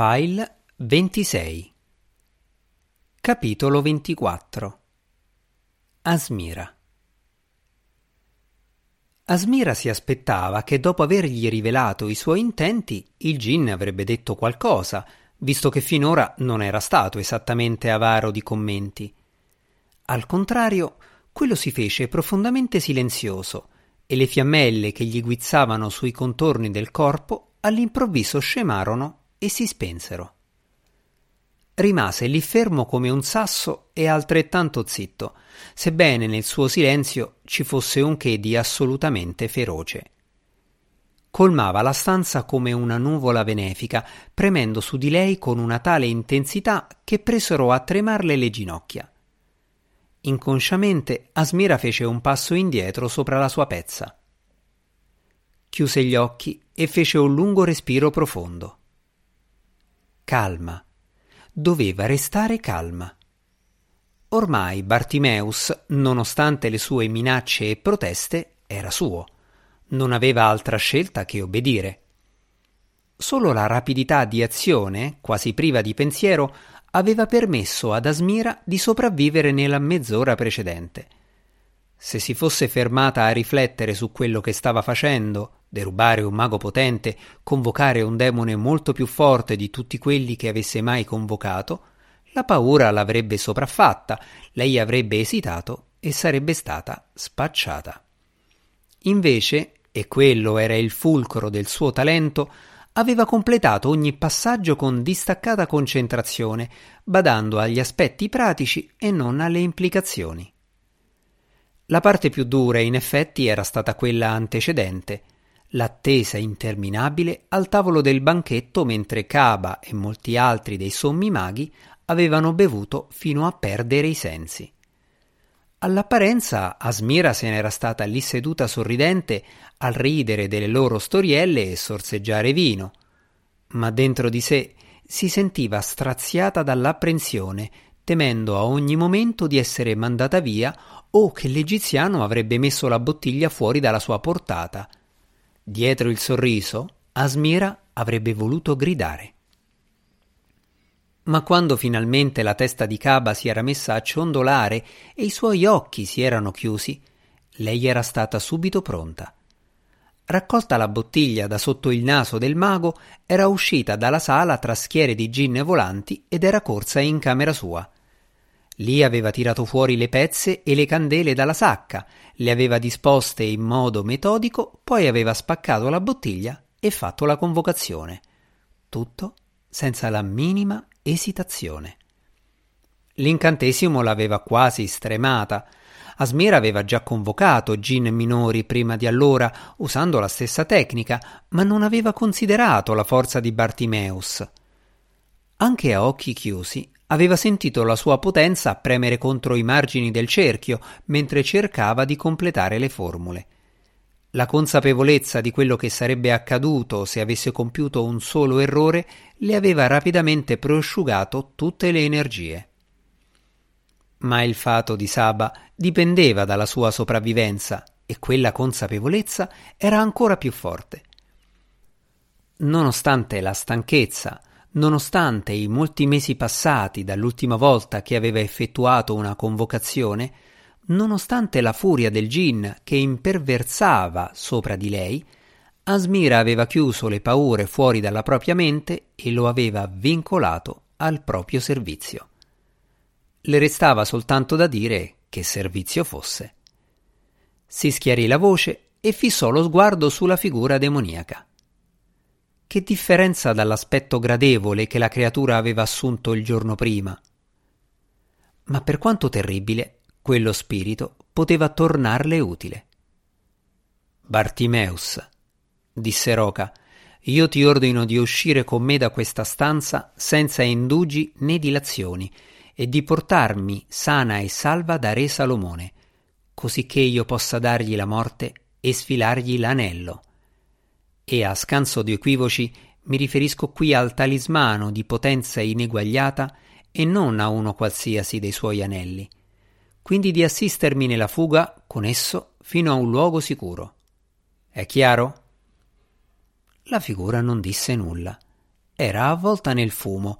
File 26. Capitolo 24. Asmira. Asmira si aspettava che dopo avergli rivelato i suoi intenti il gin avrebbe detto qualcosa, visto che finora non era stato esattamente avaro di commenti. Al contrario, quello si fece profondamente silenzioso e le fiammelle che gli guizzavano sui contorni del corpo all'improvviso scemarono e si spensero. Rimase lì fermo come un sasso e altrettanto zitto, sebbene nel suo silenzio ci fosse un che di assolutamente feroce. Colmava la stanza come una nuvola benefica, premendo su di lei con una tale intensità che presero a tremarle le ginocchia. Inconsciamente Asmira fece un passo indietro sopra la sua pezza. Chiuse gli occhi e fece un lungo respiro profondo. Calma. Doveva restare calma. Ormai Bartimeus, nonostante le sue minacce e proteste, era suo. Non aveva altra scelta che obbedire. Solo la rapidità di azione, quasi priva di pensiero, aveva permesso ad Asmira di sopravvivere nella mezz'ora precedente. Se si fosse fermata a riflettere su quello che stava facendo, derubare un mago potente, convocare un demone molto più forte di tutti quelli che avesse mai convocato, la paura l'avrebbe sopraffatta, lei avrebbe esitato e sarebbe stata spacciata. Invece, e quello era il fulcro del suo talento, aveva completato ogni passaggio con distaccata concentrazione, badando agli aspetti pratici e non alle implicazioni. La parte più dura, in effetti, era stata quella antecedente, l'attesa interminabile al tavolo del banchetto mentre Caba e molti altri dei sommi maghi avevano bevuto fino a perdere i sensi. All'apparenza Asmira se n'era stata lì seduta sorridente al ridere delle loro storielle e sorseggiare vino, ma dentro di sé si sentiva straziata dall'apprensione, temendo a ogni momento di essere mandata via o che l'egiziano avrebbe messo la bottiglia fuori dalla sua portata. Dietro il sorriso, Asmira avrebbe voluto gridare. Ma quando finalmente la testa di Caba si era messa a ciondolare e i suoi occhi si erano chiusi, lei era stata subito pronta. Raccolta la bottiglia da sotto il naso del mago, era uscita dalla sala tra schiere di gin volanti ed era corsa in camera sua. Lì aveva tirato fuori le pezze e le candele dalla sacca, le aveva disposte in modo metodico, poi aveva spaccato la bottiglia e fatto la convocazione. Tutto senza la minima esitazione. L'incantesimo l'aveva quasi stremata. Asmira aveva già convocato gin minori prima di allora, usando la stessa tecnica, ma non aveva considerato la forza di Bartimeus. Anche a occhi chiusi, aveva sentito la sua potenza premere contro i margini del cerchio mentre cercava di completare le formule. La consapevolezza di quello che sarebbe accaduto se avesse compiuto un solo errore le aveva rapidamente prosciugato tutte le energie. Ma il fato di Saba dipendeva dalla sua sopravvivenza e quella consapevolezza era ancora più forte. Nonostante la stanchezza, nonostante i molti mesi passati dall'ultima volta che aveva effettuato una convocazione, nonostante la furia del gin che imperversava sopra di lei, Asmira aveva chiuso le paure fuori dalla propria mente e lo aveva vincolato al proprio servizio. Le restava soltanto da dire che servizio fosse. Si schiarì la voce e fissò lo sguardo sulla figura demoniaca. Che differenza dall'aspetto gradevole che la creatura aveva assunto il giorno prima. Ma per quanto terribile, quello spirito poteva tornarle utile. «Bartimeus», disse Roca, «io ti ordino di uscire con me da questa stanza senza indugi né dilazioni e di portarmi sana e salva da re Salomone, cosicché io possa dargli la morte e sfilargli l'anello». E a scanso di equivoci mi riferisco qui al talismano di potenza ineguagliata e non a uno qualsiasi dei suoi anelli, quindi di assistermi nella fuga con esso fino a un luogo sicuro. È chiaro? La figura non disse nulla era avvolta nel fumo,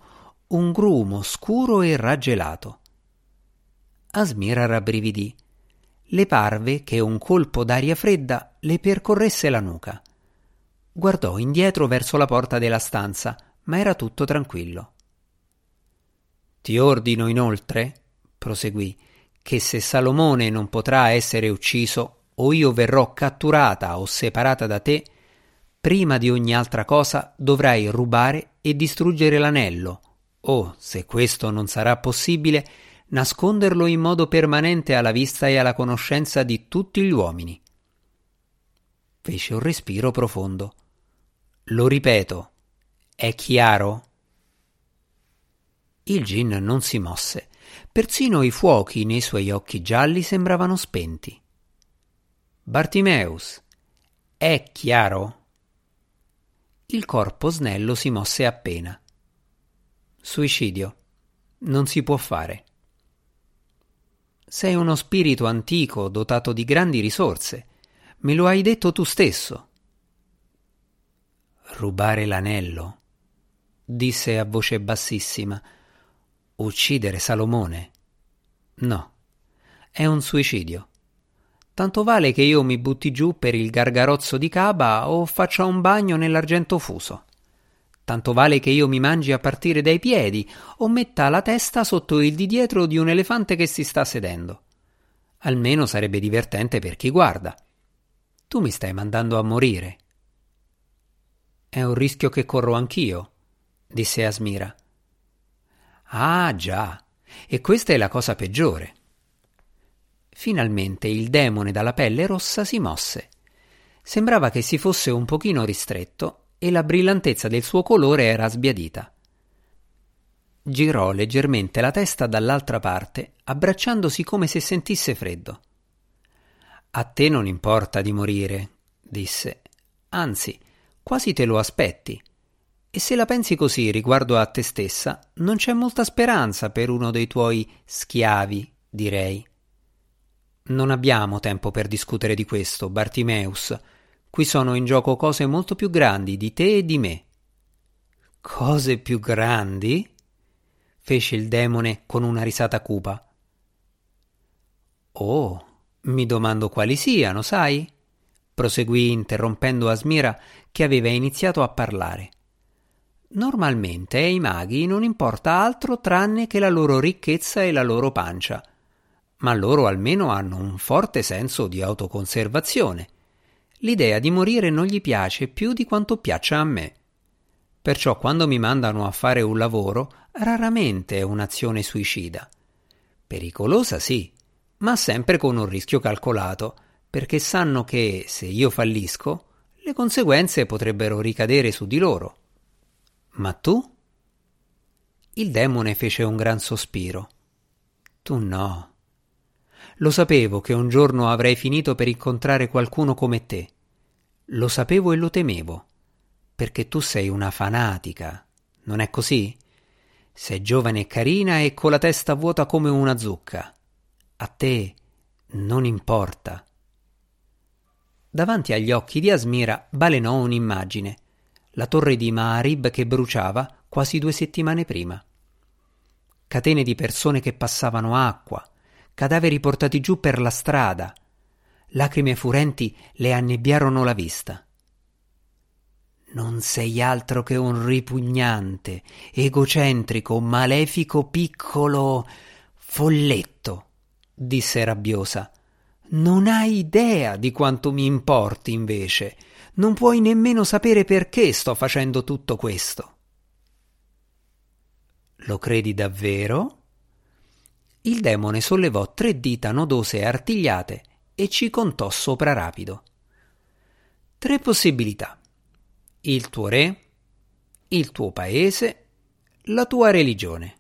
un grumo scuro e raggelato. Asmira rabbrividì. Le parve che un colpo d'aria fredda le percorresse la nuca. Guardò indietro verso la porta della stanza, ma era tutto tranquillo. «Ti ordino inoltre», proseguì, «che se Salomone non potrà essere ucciso o io verrò catturata o separata da te, prima di ogni altra cosa dovrai rubare e distruggere l'anello o, se questo non sarà possibile, nasconderlo in modo permanente alla vista e alla conoscenza di tutti gli uomini». Fece un respiro profondo. «Lo ripeto, è chiaro?» Il gin non si mosse, persino i fuochi nei suoi occhi gialli sembravano spenti. «Bartimeus, è chiaro?» Il corpo snello si mosse appena. «Suicidio. Non si può fare. Sei uno spirito antico dotato di grandi risorse. Me lo hai detto tu stesso». «Rubare l'anello», disse a voce bassissima. «Uccidere Salomone? No, è un suicidio. Tanto vale che io mi butti giù per il gargarozzo di Caba o faccia un bagno nell'argento fuso. Tanto vale che io mi mangi a partire dai piedi o metta la testa sotto il di dietro di un elefante che si sta sedendo. Almeno sarebbe divertente per chi guarda. Tu mi stai mandando a morire». «È un rischio che corro anch'io», disse Asmira. «Ah, già, e questa è la cosa peggiore». Finalmente il demone dalla pelle rossa si mosse. Sembrava che si fosse un pochino ristretto e la brillantezza del suo colore era sbiadita. Girò leggermente la testa dall'altra parte, abbracciandosi come se sentisse freddo. «A te non importa di morire», disse, «anzi, quasi te lo aspetti. E se la pensi così riguardo a te stessa, non c'è molta speranza per uno dei tuoi schiavi, direi». «Non abbiamo tempo per discutere di questo, Bartimeus. Qui sono in gioco cose molto più grandi di te e di me». «Cose più grandi?» fece il demone con una risata cupa. «Oh, mi domando quali siano, sai?» proseguì interrompendo Asmira, che aveva iniziato a parlare. «Normalmente ai maghi non importa altro tranne che la loro ricchezza e la loro pancia, ma loro almeno hanno un forte senso di autoconservazione. L'idea di morire non gli piace più di quanto piaccia a me. Perciò quando mi mandano a fare un lavoro, raramente è un'azione suicida. Pericolosa sì, ma sempre con un rischio calcolato, perché sanno che, se io fallisco, le conseguenze potrebbero ricadere su di loro. Ma tu?» Il demone fece un gran sospiro. «Tu no. Lo sapevo che un giorno avrei finito per incontrare qualcuno come te. Lo sapevo e lo temevo, perché tu sei una fanatica, non è così? Sei giovane e carina e con la testa vuota come una zucca. A te non importa». Davanti agli occhi di Asmira balenò un'immagine: la torre di Maarib che bruciava quasi 2 settimane prima. Catene di persone che passavano acqua, cadaveri portati giù per la strada. Lacrime furenti le annebbiarono la vista. «Non sei altro che un ripugnante, egocentrico, malefico, piccolo folletto», disse rabbiosa. «Non hai idea di quanto mi importi, invece. Non puoi nemmeno sapere perché sto facendo tutto questo». «Lo credi davvero?» Il demone sollevò 3 dita nodose e artigliate e ci contò sopra rapido. «3 possibilità: il tuo re, il tuo paese, la tua religione.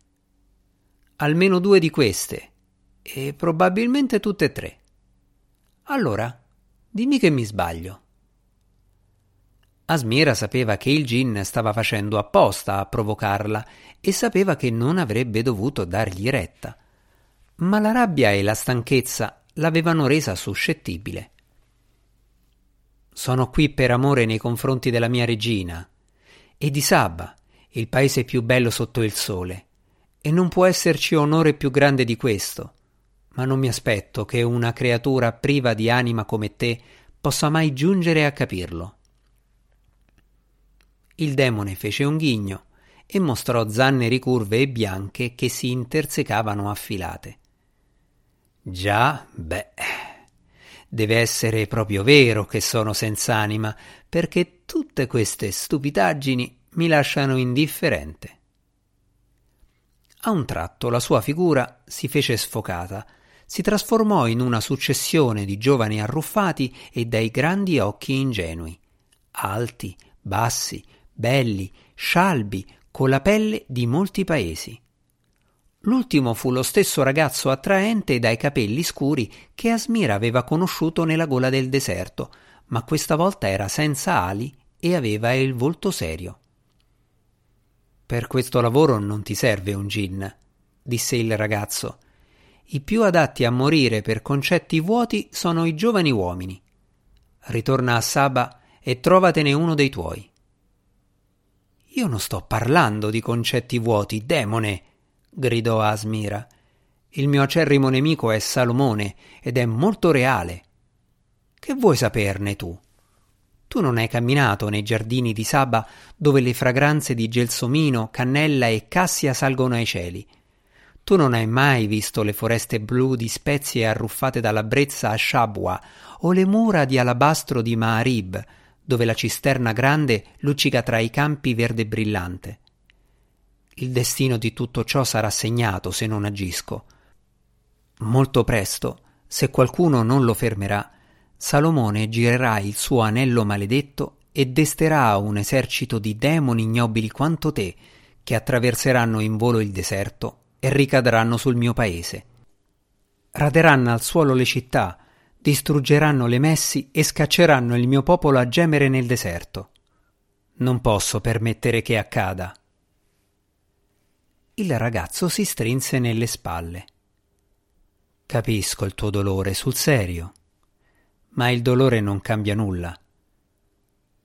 Almeno 2 di queste, e probabilmente tutte e 3. Allora, dimmi che mi sbaglio». Asmira sapeva che il gin stava facendo apposta a provocarla e sapeva che non avrebbe dovuto dargli retta, ma la rabbia e la stanchezza l'avevano resa suscettibile. «Sono qui per amore nei confronti della mia regina e di Saba il paese più bello sotto il sole, e non può esserci onore più grande di questo, ma non mi aspetto che una creatura priva di anima come te possa mai giungere a capirlo. Il demone fece un ghigno e mostrò zanne ricurve e bianche che si intersecavano affilate. Già, beh, deve essere proprio vero che sono senz'anima, perché tutte queste stupidaggini mi lasciano indifferente. A un tratto la sua figura si fece sfocata, si trasformò in una successione di giovani arruffati e dai grandi occhi ingenui, alti, bassi, belli, scialbi, con la pelle di molti paesi. L'ultimo fu lo stesso ragazzo attraente dai capelli scuri che Asmira aveva conosciuto nella gola del deserto, ma questa volta era senza ali e aveva il volto serio. Per questo lavoro non ti serve un gin, disse il ragazzo. I più adatti a morire per concetti vuoti sono i giovani uomini. Ritorna a Saba e trovatene uno dei tuoi. Io non sto parlando di concetti vuoti, demone, gridò Asmira. Il mio acerrimo nemico è Salomone ed è molto reale. Che vuoi saperne tu? Tu non hai camminato nei giardini di Saba, dove le fragranze di gelsomino, cannella e cassia salgono ai cieli. Tu non hai mai visto le foreste blu di spezie arruffate dalla brezza a Shabwa o le mura di alabastro di Maarib, dove la cisterna grande luccica tra i campi verde brillante. Il destino di tutto ciò sarà segnato se non agisco. Molto presto, se qualcuno non lo fermerà, Salomone girerà il suo anello maledetto e desterà un esercito di demoni ignobili quanto te, che attraverseranno in volo il deserto e ricadranno sul mio paese. Raderanno al suolo le città, distruggeranno le messi e scacceranno il mio popolo a gemere nel deserto. Non posso permettere che accada. Il ragazzo si strinse nelle spalle. Capisco il tuo dolore, sul serio, ma il dolore non cambia nulla.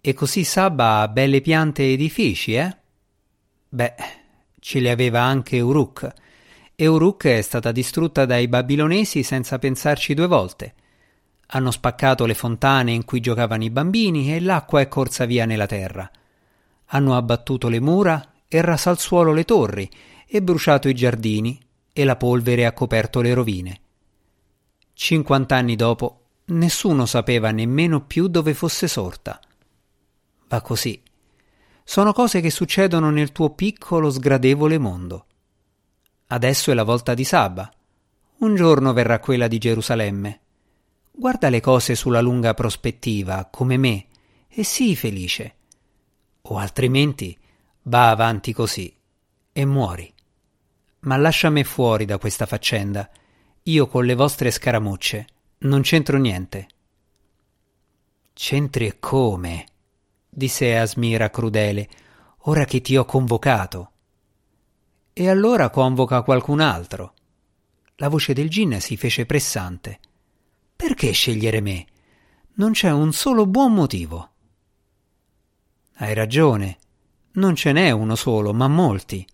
E così Saba ha belle piante ed edifici, eh? Beh, ce le aveva anche Uruk, e Uruk è stata distrutta dai babilonesi senza pensarci due volte. Hanno spaccato le fontane in cui giocavano i bambini e l'acqua è corsa via nella terra. Hanno abbattuto le mura e raso al suolo le torri e bruciato i giardini, e la polvere ha coperto le rovine. 50 anni dopo nessuno sapeva nemmeno più dove fosse sorta. Va così. Sono cose che succedono nel tuo piccolo sgradevole mondo. Adesso è la volta di Saba. Un giorno verrà quella di Gerusalemme. Guarda le cose sulla lunga prospettiva, come me, e sii felice. O altrimenti va avanti così e muori. Ma lasciami fuori da questa faccenda. Io con le vostre scaramucce non c'entro niente. C'entri e come? Disse Asmira crudele, ora che ti ho convocato. E allora convoca qualcun altro. La voce del gin si fece pressante. Perché scegliere me? Non c'è un solo buon motivo. Hai ragione, non ce n'è uno solo, ma molti.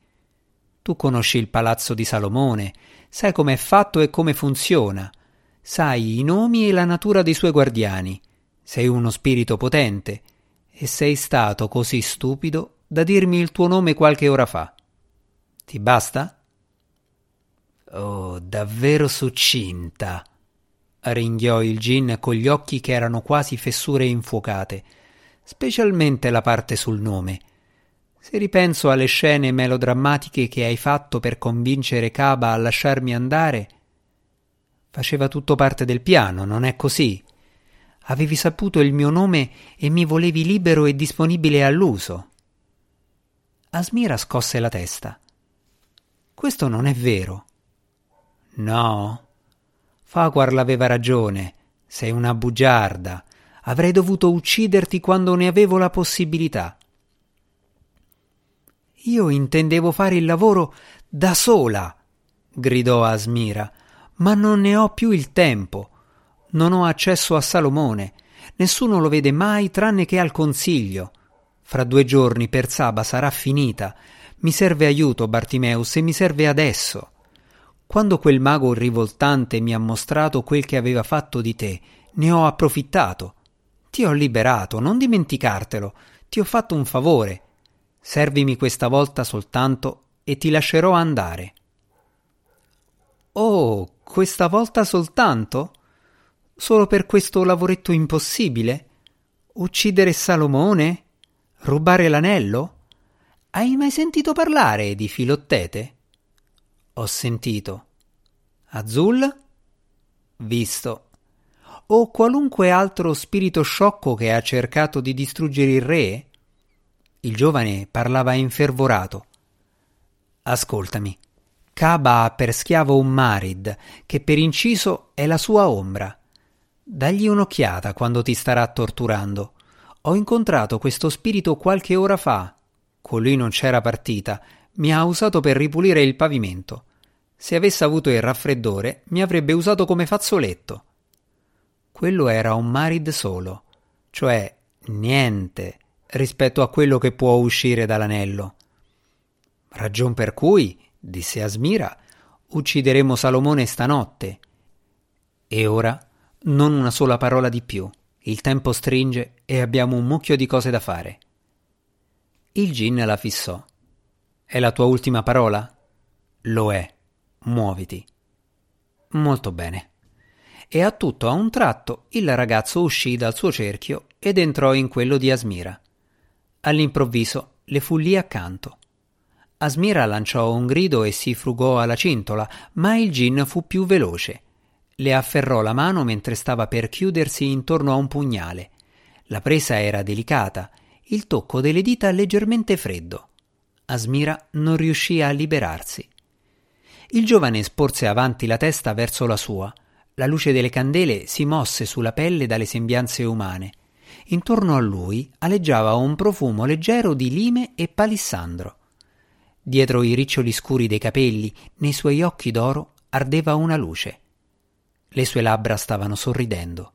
Tu conosci il palazzo di Salomone, sai com'è fatto e come funziona. Sai i nomi e la natura dei suoi guardiani, sei uno spirito potente e sei stato così stupido da dirmi il tuo nome qualche ora fa. Ti basta? Oh, davvero succinta, ringhiò il gin con gli occhi che erano quasi fessure infuocate, specialmente la parte sul nome. Se ripenso alle scene melodrammatiche che hai fatto per convincere Caba a lasciarmi andare... Faceva tutto parte del piano, non è così? Avevi saputo il mio nome e mi volevi libero e disponibile all'uso. Asmira scosse la testa. Questo non è vero. No. Faquarl aveva ragione. Sei una bugiarda. Avrei dovuto ucciderti quando ne avevo la possibilità. Io intendevo fare il lavoro da sola, gridò Asmira. Ma non ne ho più il tempo. Non ho accesso a Salomone. Nessuno lo vede mai tranne che al consiglio. Fra 2 giorni per Saba sarà finita. Mi serve aiuto, Bartimeus, e mi serve adesso. Quando quel mago rivoltante mi ha mostrato quel che aveva fatto di te, ne ho approfittato. Ti ho liberato, non dimenticartelo. Ti ho fatto un favore. Servimi questa volta soltanto e ti lascerò andare. Oh, questa volta soltanto? Solo per questo lavoretto impossibile? Uccidere Salomone? Rubare l'anello? Hai mai sentito parlare di Filottete? Ho sentito. Azzul? Visto. O qualunque altro spirito sciocco che ha cercato di distruggere il re? Il giovane parlava infervorato. Ascoltami. Caba ha per schiavo un marid, che per inciso è la sua ombra. Dagli un'occhiata quando ti starà torturando. Ho incontrato questo spirito qualche ora fa. Con lui non c'era partita. Mi ha usato per ripulire il pavimento. Se avesse avuto il raffreddore, mi avrebbe usato come fazzoletto. Quello era un marid solo, cioè niente rispetto a quello che può uscire dall'anello. Ragion per cui, disse Asmira, uccideremo Salomone stanotte. E ora non una sola parola di più. Il tempo stringe e abbiamo un mucchio di cose da fare. Il gin la fissò. È la tua ultima parola? Lo è. Muoviti. Molto bene. E a tutto a un tratto il ragazzo uscì dal suo cerchio ed entrò in quello di Asmira. All'improvviso le fu lì accanto. Asmira lanciò un grido e si frugò alla cintola, ma il gin fu più veloce. Le afferrò la mano mentre stava per chiudersi intorno a un pugnale. La presa era delicata, il tocco delle dita leggermente freddo. Asmira non riuscì a liberarsi. Il giovane sporse avanti la testa verso la sua. La luce delle candele si mosse sulla pelle dalle sembianze umane. Intorno a lui aleggiava un profumo leggero di lime e palissandro. Dietro i riccioli scuri dei capelli, nei suoi occhi d'oro, ardeva una luce. Le sue labbra stavano sorridendo.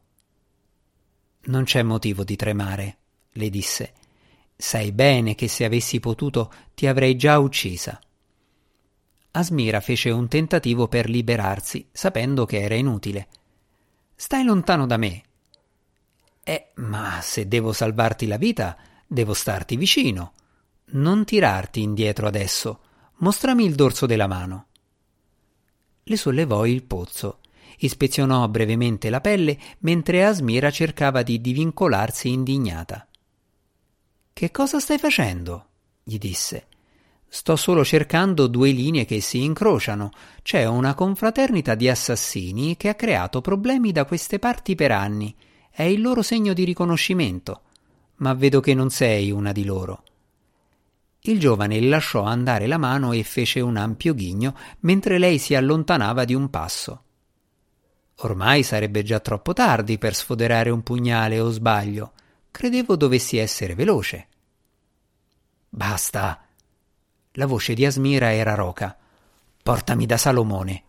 «Non c'è motivo di tremare», le disse. «Sai bene che se avessi potuto ti avrei già uccisa». Asmira fece un tentativo per liberarsi, sapendo che era inutile. «Stai lontano da me». Ma se devo salvarti la vita, devo starti vicino. Non tirarti indietro adesso. Mostrami il dorso della mano». Le sollevò il pozzo. Ispezionò brevemente la pelle mentre Asmira cercava di divincolarsi indignata. «Che cosa stai facendo?» gli disse. «Sto solo cercando 2 linee che si incrociano. C'è una confraternita di assassini che ha creato problemi da queste parti per anni. È il loro segno di riconoscimento. Ma vedo che non sei una di loro». Il giovane lasciò andare la mano e fece un ampio ghigno mentre lei si allontanava di un passo. «Ormai sarebbe già troppo tardi per sfoderare un pugnale, o sbaglio. Credevo dovessi essere veloce». «Basta!» La voce di Asmira era roca. «Portami da Salomone».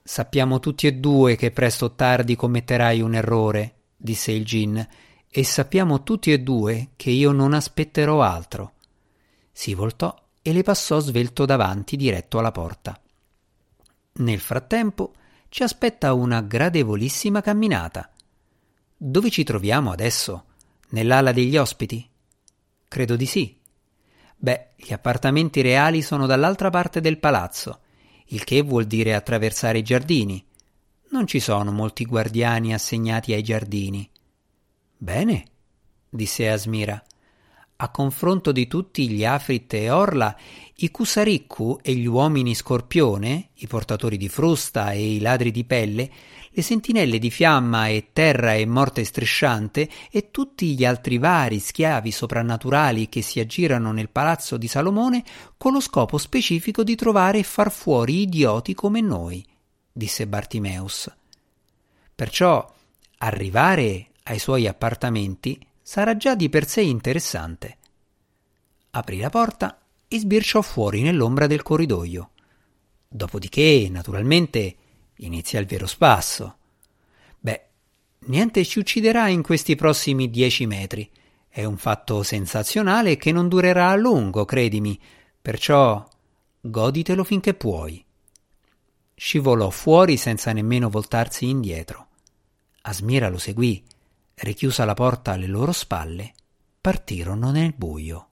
«Sappiamo tutti e 2 che presto o tardi commetterai un errore», disse il gin, «e sappiamo tutti e 2 che io non aspetterò altro». Si voltò e le passò svelto davanti, diretto alla porta. Nel frattempo ci aspetta una gradevolissima camminata. Dove ci troviamo adesso? Nell'ala degli ospiti? Credo di sì. Gli appartamenti reali sono dall'altra parte del palazzo, il che vuol dire attraversare i giardini. Non ci sono molti guardiani assegnati ai giardini. Bene, disse Asmira. A confronto di tutti gli Afrit e Orla, i Kusarikku e gli uomini scorpione, i portatori di frusta e i ladri di pelle, le sentinelle di fiamma e terra e morte strisciante e tutti gli altri vari schiavi soprannaturali che si aggirano nel palazzo di Salomone con lo scopo specifico di trovare e far fuori idioti come noi, disse Bartimeus. Perciò arrivare ai suoi appartamenti sarà già di per sé interessante. Aprì la porta e sbirciò fuori nell'ombra del corridoio. Dopodiché, naturalmente, inizia il vero spasso. Niente ci ucciderà in questi prossimi 10 metri. È un fatto sensazionale che non durerà a lungo, credimi, perciò goditelo finché puoi. Scivolò fuori senza nemmeno voltarsi indietro. Asmira lo seguì, richiusa la porta alle loro spalle, partirono nel buio.